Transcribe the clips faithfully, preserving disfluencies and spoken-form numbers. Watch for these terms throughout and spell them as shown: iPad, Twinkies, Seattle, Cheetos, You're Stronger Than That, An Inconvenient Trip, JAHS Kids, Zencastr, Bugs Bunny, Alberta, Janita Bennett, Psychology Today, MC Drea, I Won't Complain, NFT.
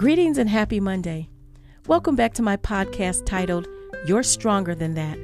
Greetings and happy Monday. Welcome back to my podcast titled, You're Stronger Than That.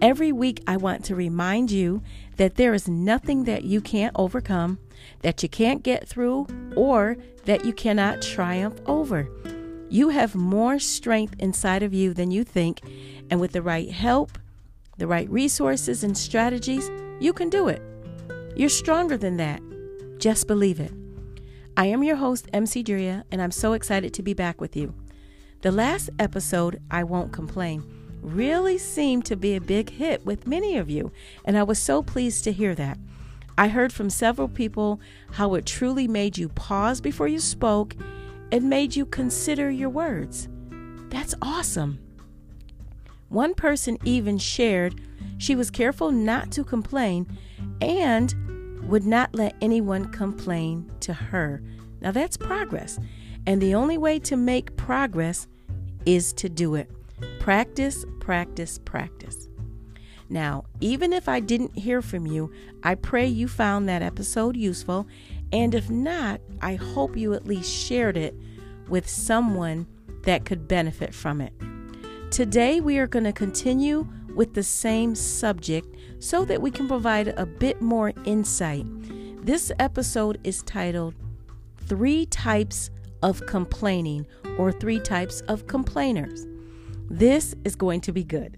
Every week, I want to remind you that there is nothing that you can't overcome, that you can't get through, or that you cannot triumph over. You have more strength inside of you than you think, and with the right help, the right resources and strategies, you can do it. You're stronger than that. Just believe it. I am your host, M C Drea, and I'm so excited to be back with you. The last episode, I Won't Complain, really seemed to be a big hit with many of you, and I was so pleased to hear that. I heard from several people how it truly made you pause before you spoke and made you consider your words. That's awesome. One person even shared she was careful not to complain and would not let anyone complain to her. Now that's progress. And the only way to make progress is to do it. Practice, practice, practice. Now, even if I didn't hear from you, I pray you found that episode useful. And if not, I hope you at least shared it with someone that could benefit from it. Today, we are going to continue with the same subject so that we can provide a bit more insight. This episode is titled Three Types of Complaining or Three Types of Complainers. This is going to be good.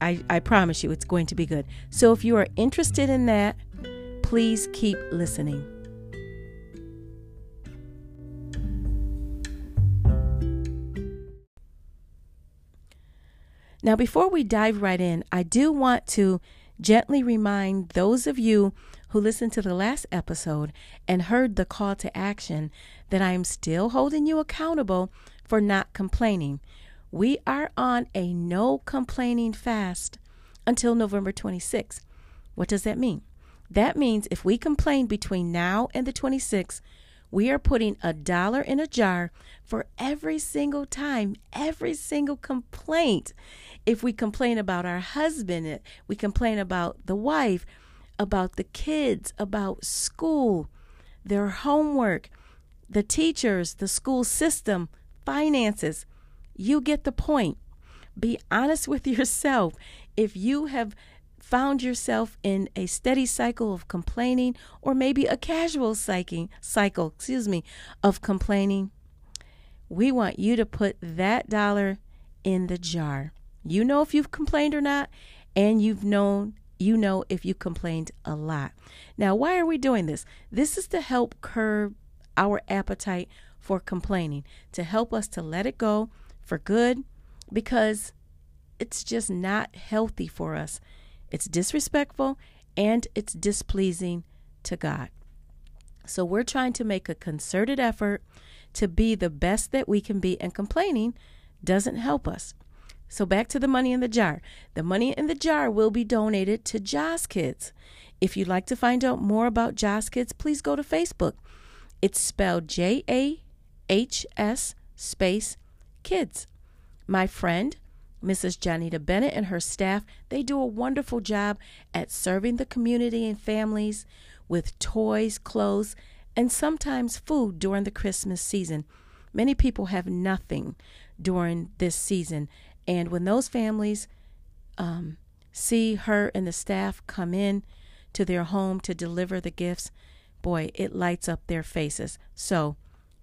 I, I promise you it's going to be good. So if you are interested in that, please keep listening. Now, before we dive right in, I do want to gently remind those of you who listened to the last episode and heard the call to action that I am still holding you accountable for not complaining. We are on a no complaining fast until November twenty-sixth. What does that mean? That means if we complain between now and the twenty-sixth, we are putting a dollar in a jar for every single time, every single complaint. If we complain about our husband, we complain about the wife, about the kids, about school, their homework, the teachers, the school system, finances. You get the point. Be honest with yourself. If you have found yourself in a steady cycle of complaining, or maybe a casual cycle, excuse me, of complaining, we want you to put that dollar in the jar. You know if you've complained or not, and you've known, you know if you complained a lot. Now, why are we doing this? This is to help curb our appetite for complaining, to help us to let it go for good, because it's just not healthy for us. It's disrespectful, and it's displeasing to God. So we're trying to make a concerted effort to be the best that we can be, and complaining doesn't help us. So back to the money in the jar. The money in the jar will be donated to JAHS Kids. If you'd like to find out more about JAHS Kids, please go to Facebook. It's spelled J A H S space kids. My friend, Missus Janita Bennett, and her staff, they do a wonderful job at serving the community and families with toys, clothes, and sometimes food during the Christmas season. Many people have nothing during this season. And when those families um, see her and the staff come in to their home to deliver the gifts, boy, it lights up their faces. So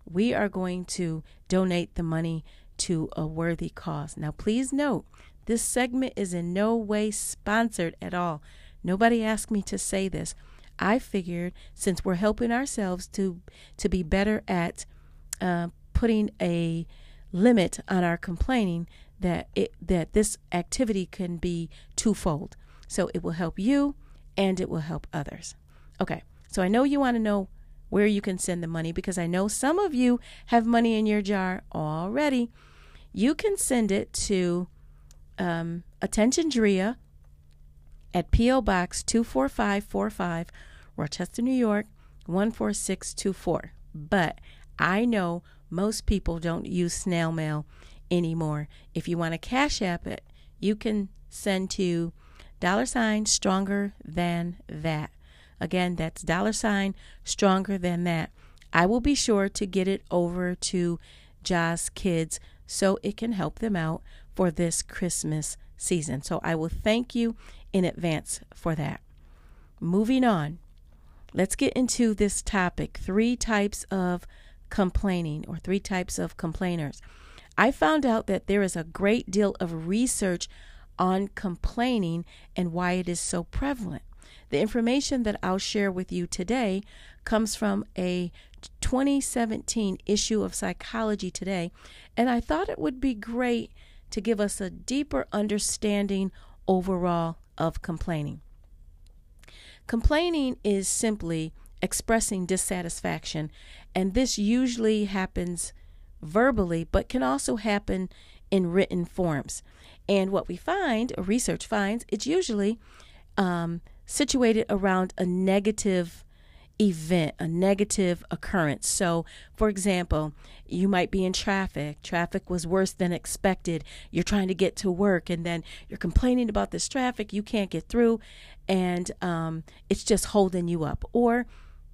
we are going to donate the money to a worthy cause. Now, please note, this segment is in no way sponsored at all. Nobody asked me to say this. I figured since we're helping ourselves to to be better at uh, putting a limit on our complaining, that it, that this activity can be twofold. So it will help you and it will help others. Okay, so I know you want to know where you can send the money, because I know some of you have money in your jar already. You can send it to um, Attention Drea at P O Box two four five four five, Rochester, New York, one four six two four. But I know most people don't use snail mail anymore. If you want to cash app it, you can send to dollar sign stronger than that. Again, that's dollar sign stronger than that. I will be sure to get it over to JAHS Kids so it can help them out for this Christmas season. So I will thank you in advance for that. Moving on, let's get into this topic, three types of complaining or three types of complainers. I found out that there is a great deal of research on complaining and why it is so prevalent. The information that I'll share with you today comes from a twenty seventeen issue of Psychology Today, and I thought it would be great to give us a deeper understanding overall of complaining. Complaining is simply expressing dissatisfaction, and this usually happens verbally, but can also happen in written forms. And what we find, or research finds, it's usually um, situated around a negative event, a negative occurrence. So, for example, you might be in traffic. Traffic was worse than expected. You're trying to get to work, and then you're complaining about this traffic. You can't get through, and um, it's just holding you up. Or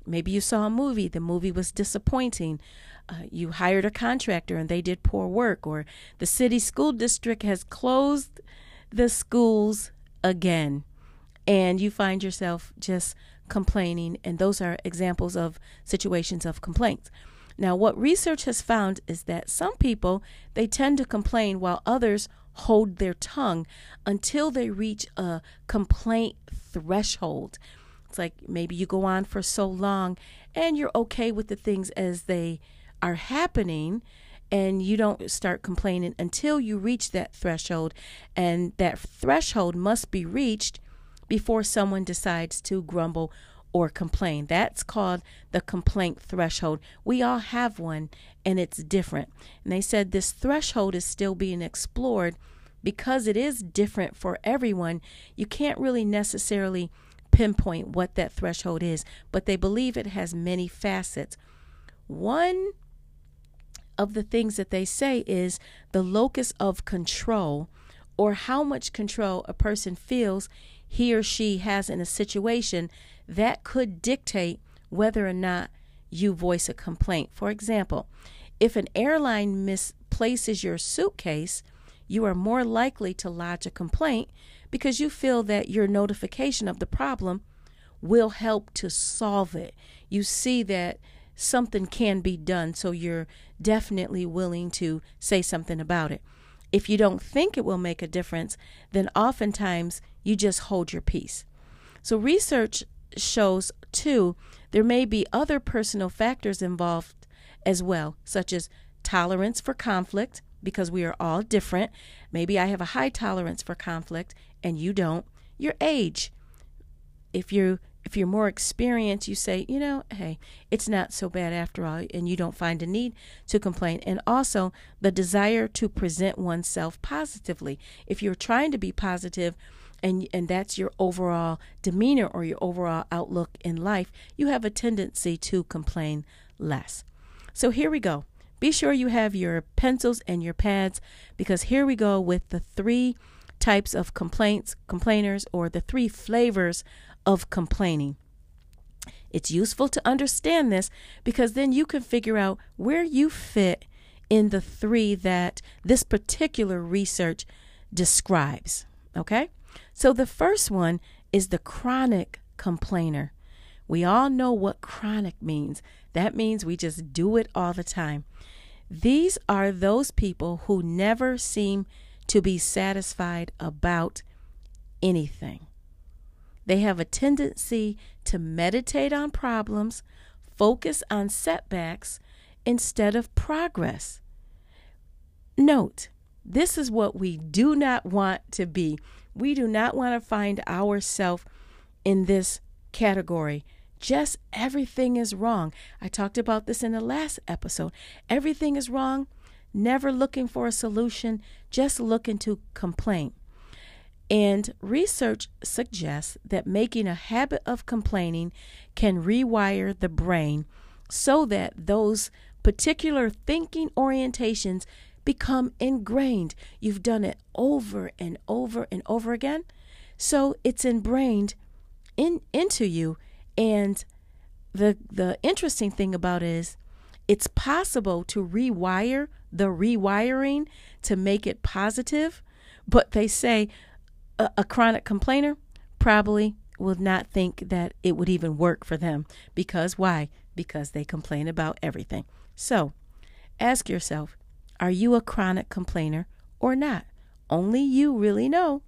maybe you saw a movie. The movie was disappointing. Uh, you hired a contractor, and they did poor work. Or the city school district has closed the schools again, and you find yourself just complaining, and those are examples of situations of complaints. Now, what research has found is that some people, they tend to complain while others hold their tongue until they reach a complaint threshold. It's like maybe you go on for so long and you're okay with the things as they are happening, and you don't start complaining until you reach that threshold, and that threshold must be reached before someone decides to grumble or complain. That's called the complaint threshold. We all have one, and it's different. And they said this threshold is still being explored because it is different for everyone. You can't really necessarily pinpoint what that threshold is, but they believe it has many facets. One of the things that they say is the locus of control, or how much control a person feels he or she has in a situation, that could dictate whether or not you voice a complaint. For example, if an airline misplaces your suitcase, you are more likely to lodge a complaint because you feel that your notification of the problem will help to solve it. You see that something can be done, so you're definitely willing to say something about it. If you don't think it will make a difference, then oftentimes you just hold your peace. So research shows, too, there may be other personal factors involved as well, such as tolerance for conflict, because we are all different. Maybe I have a high tolerance for conflict and you don't. Your age. If you're, if you're more experienced, you say, you know, hey, it's not so bad after all, and you don't find a need to complain. And also the desire to present oneself positively. If you're trying to be positive and, and that's your overall demeanor or your overall outlook in life, you have a tendency to complain less. So here we go. Be sure you have your pencils and your pads, because here we go with the three types of complaints, complainers, or the three flavors of complaining. It's useful to understand this because then you can figure out where you fit in the three that this particular research describes. Okay? So the first one is the chronic complainer. We all know what chronic means. That means we just do it all the time. These are those people who never seem to be satisfied about anything. They have a tendency to meditate on problems, focus on setbacks instead of progress. Note, this is what we do not want to be. We do not want to find ourselves in this category. Just everything is wrong. I talked about this in the last episode. Everything is wrong, never looking for a solution, just looking to complain. And research suggests that making a habit of complaining can rewire the brain so that those particular thinking orientations become ingrained. You've done it over and over and over again, so it's ingrained in, into you. And the the interesting thing about it is it's possible to rewire the rewiring to make it positive. But they say a, a chronic complainer probably will not think that it would even work for them. Because why? Because they complain about everything. So ask yourself, are you a chronic complainer or not? Only you really know.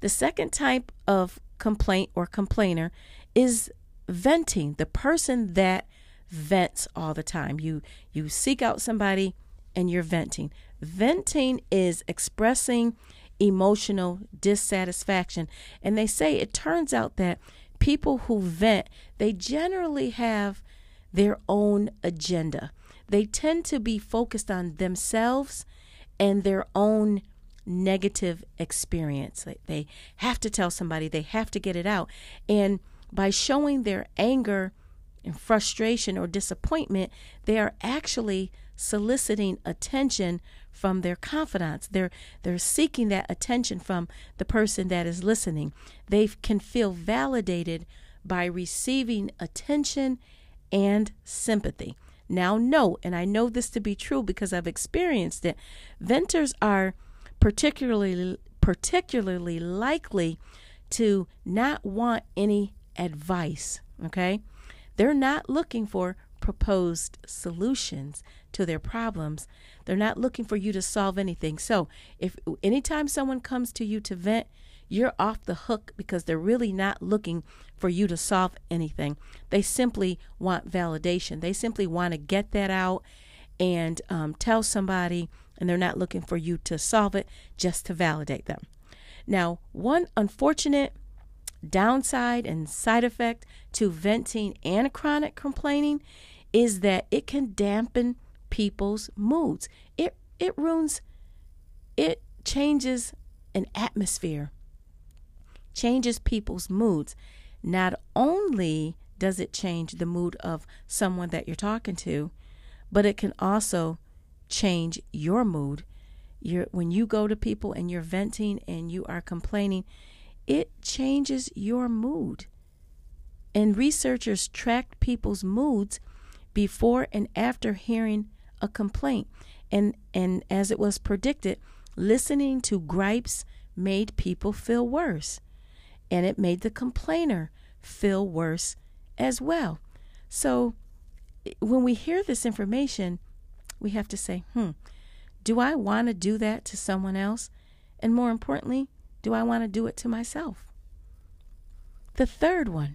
The second type of complaint or complainer is venting, the person that vents all the time. You you seek out somebody and you're venting. Venting is expressing emotional dissatisfaction. And they say it turns out that people who vent, they generally have their own agenda. They tend to be focused on themselves and their own negative experience. Like they have to tell somebody, they have to get it out. And by showing their anger and frustration or disappointment, they are actually soliciting attention from their confidants. They're, they're seeking that attention from the person that is listening. They can feel validated by receiving attention and sympathy. Now, no, and I know this to be true because I've experienced it, venters are particularly particularly likely to not want any advice, okay? They're not looking for proposed solutions to their problems. They're not looking for you to solve anything. So if anytime someone comes to you to vent, you're off the hook because they're really not looking for you to solve anything. They simply want validation. They simply want to get that out and um, tell somebody, and they're not looking for you to solve it, just to validate them. Now, one unfortunate downside and side effect to venting and chronic complaining is that it can dampen people's moods. It, it ruins, it changes an atmosphere, changes people's moods. Not only does it change the mood of someone that you're talking to, but it can also change your mood. You're, when you go to people and you're venting and you are complaining, it changes your mood. And researchers tracked people's moods before and after hearing a complaint. And, and as it was predicted, listening to gripes made people feel worse. And it made the complainer feel worse as well. So when we hear this information, we have to say, hmm, do I want to do that to someone else? And more importantly, do I want to do it to myself? The third one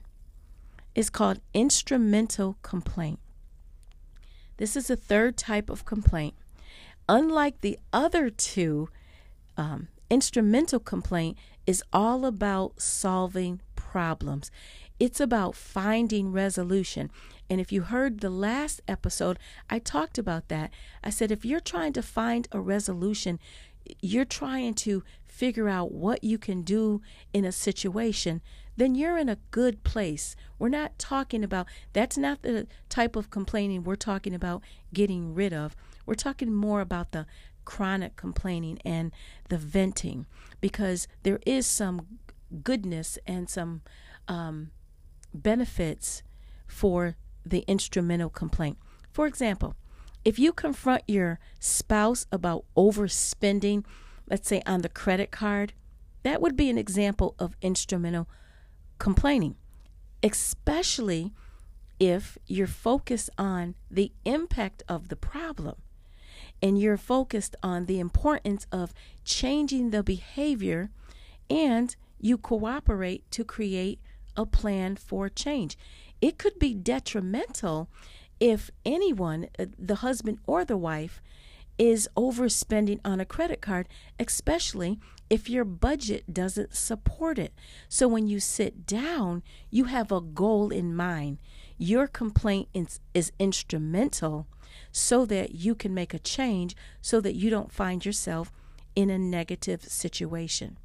is called instrumental complaint. This is the third type of complaint. Unlike the other two, um, instrumental complaint is all about solving problems. It's about finding resolution. And if you heard the last episode, I talked about that. I said, if you're trying to find a resolution, you're trying to figure out what you can do in a situation, then you're in a good place. We're not talking about, that's not the type of complaining we're talking about getting rid of. We're talking more about the chronic complaining and the venting, because there is some goodness and some um, benefits for the instrumental complaint. For example, if you confront your spouse about overspending, let's say on the credit card, that would be an example of instrumental complaining, especially if you're focused on the impact of the problem and you're focused on the importance of changing the behavior, and you cooperate to create a plan for change. It could be detrimental if anyone, the husband or the wife, is overspending on a credit card, especially if your budget doesn't support it. So when you sit down, you have a goal in mind. Your complaint is, is instrumental so that you can make a change, so that you don't find yourself in a negative situation.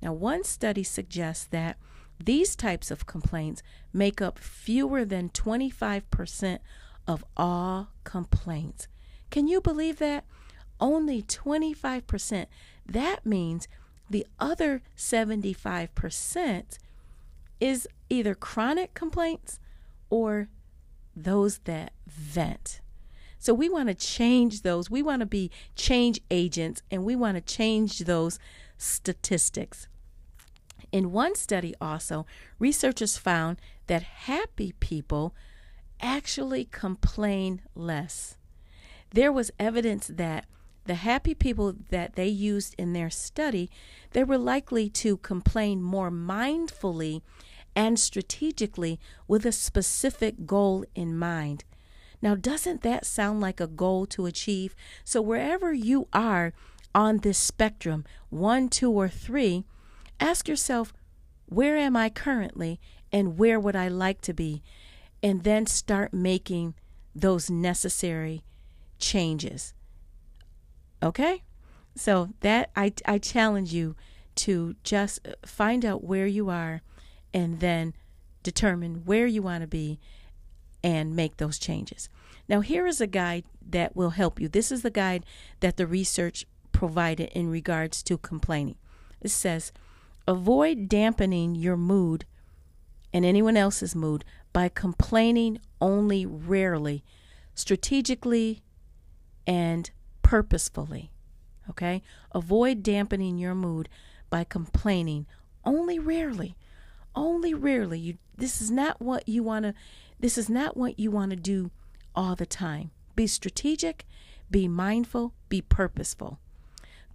Now, one study suggests that these types of complaints make up fewer than twenty-five percent of all complaints. Can you believe that? Only twenty-five percent. That means the other seventy-five percent is either chronic complaints or those that vent. So we want to change those. We want to be change agents, and we want to change those statistics. In one study also, researchers found that happy people actually complain less. There was evidence that the happy people that they used in their study, they were likely to complain more mindfully and strategically with a specific goal in mind. Now, doesn't that sound like a goal to achieve? So wherever you are on this spectrum, one, two, or three, ask yourself, where am I currently and where would I like to be? And then start making those necessary changes. Okay? So that I, I challenge you to just find out where you are and then determine where you want to be and make those changes. Now, here is a guide that will help you. This is the guide that the research provided in regards to complaining. It says, avoid dampening your mood and anyone else's mood by complaining only rarely, strategically, and purposefully. Okay? Avoid dampening your mood by complaining only rarely. Only rarely. You, this is not what you want to this is not what you want to do all the time. Be strategic, be mindful, be purposeful.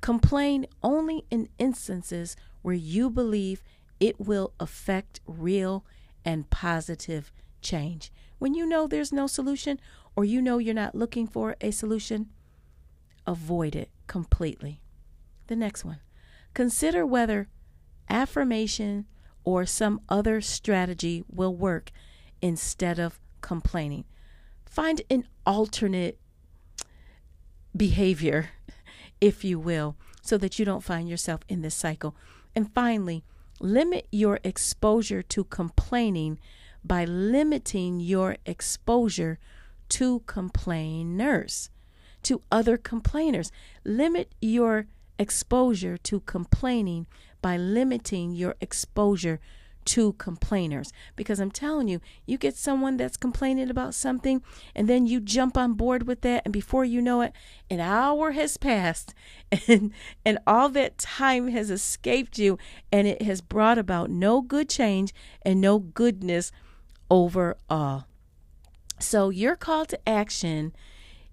Complain only in instances where you believe it will affect real and positive change. When you know there's no solution, or you know you're not looking for a solution, avoid it completely. The next one. Consider whether affirmation or some other strategy will work instead of complaining. Find an alternate behavior, if you will, so that you don't find yourself in this cycle. And finally, limit your exposure to complaining by limiting your exposure to complainers, to other complainers. Limit your exposure to complaining by limiting your exposure to complainers. Because I'm telling you, you get someone that's complaining about something, and then you jump on board with that, and before you know it, an hour has passed, and and all that time has escaped you, and it has brought about no good change and no goodness overall. So your call to action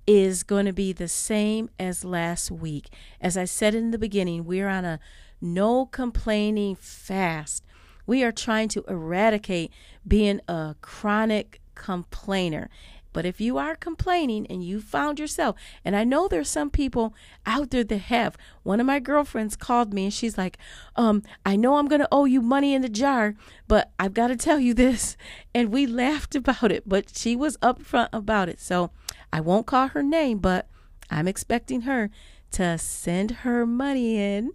is going to be the same as last week. As I said in the beginning, we're on a no complaining fast. We are trying to eradicate being a chronic complainer. But if you are complaining and you found yourself, and I know there's some people out there that have. One of my girlfriends called me and she's like, um, I know I'm going to owe you money in the jar, but I've got to tell you this. And we laughed about it, but she was upfront about it. So I won't call her name, but I'm expecting her to send her money in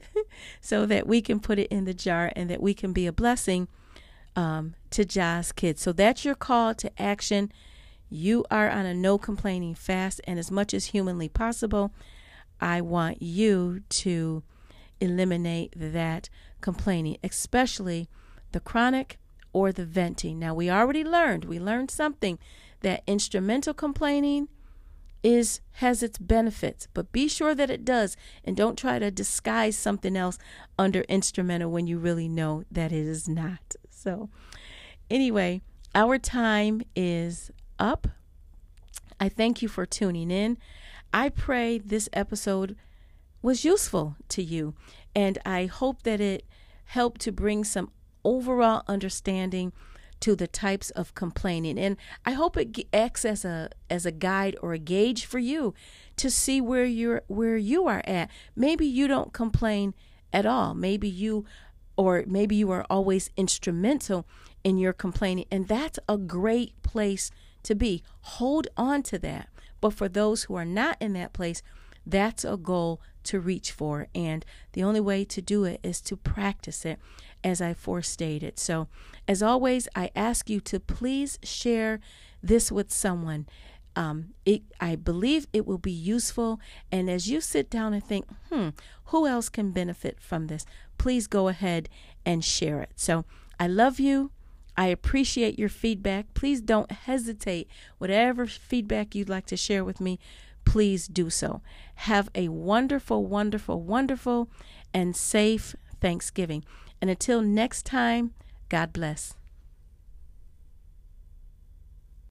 so that we can put it in the jar and that we can be a blessing um, to JAHS Kids. So that's your call to action. You are on a no complaining fast, and as much as humanly possible, I want you to eliminate that complaining, especially the chronic or the venting. Now, we already learned, we learned something, that instrumental complaining is has its benefits, but be sure that it does, and don't try to disguise something else under instrumental when you really know that it is not. So anyway, our time is up. I thank you for tuning in. I pray this episode was useful to you, and I hope that it helped to bring some overall understanding to the types of complaining. And I hope it acts as a as a guide or a gauge for you to see where you're where you are at. Maybe you don't complain at all. Maybe you or maybe you are always instrumental in your complaining, and that's a great place to be. Hold on to that. But for those who are not in that place, that's a goal to reach for, and the only way to do it is to practice it, as I forestated. So as always, I ask you to please share this with someone. Um, it, I believe it will be useful. And as you sit down and think, hmm, who else can benefit from this? Please go ahead and share it. So I love you. I appreciate your feedback. Please don't hesitate. Whatever feedback you'd like to share with me, please do so. Have a wonderful, wonderful, wonderful and safe Thanksgiving. And until next time, God bless.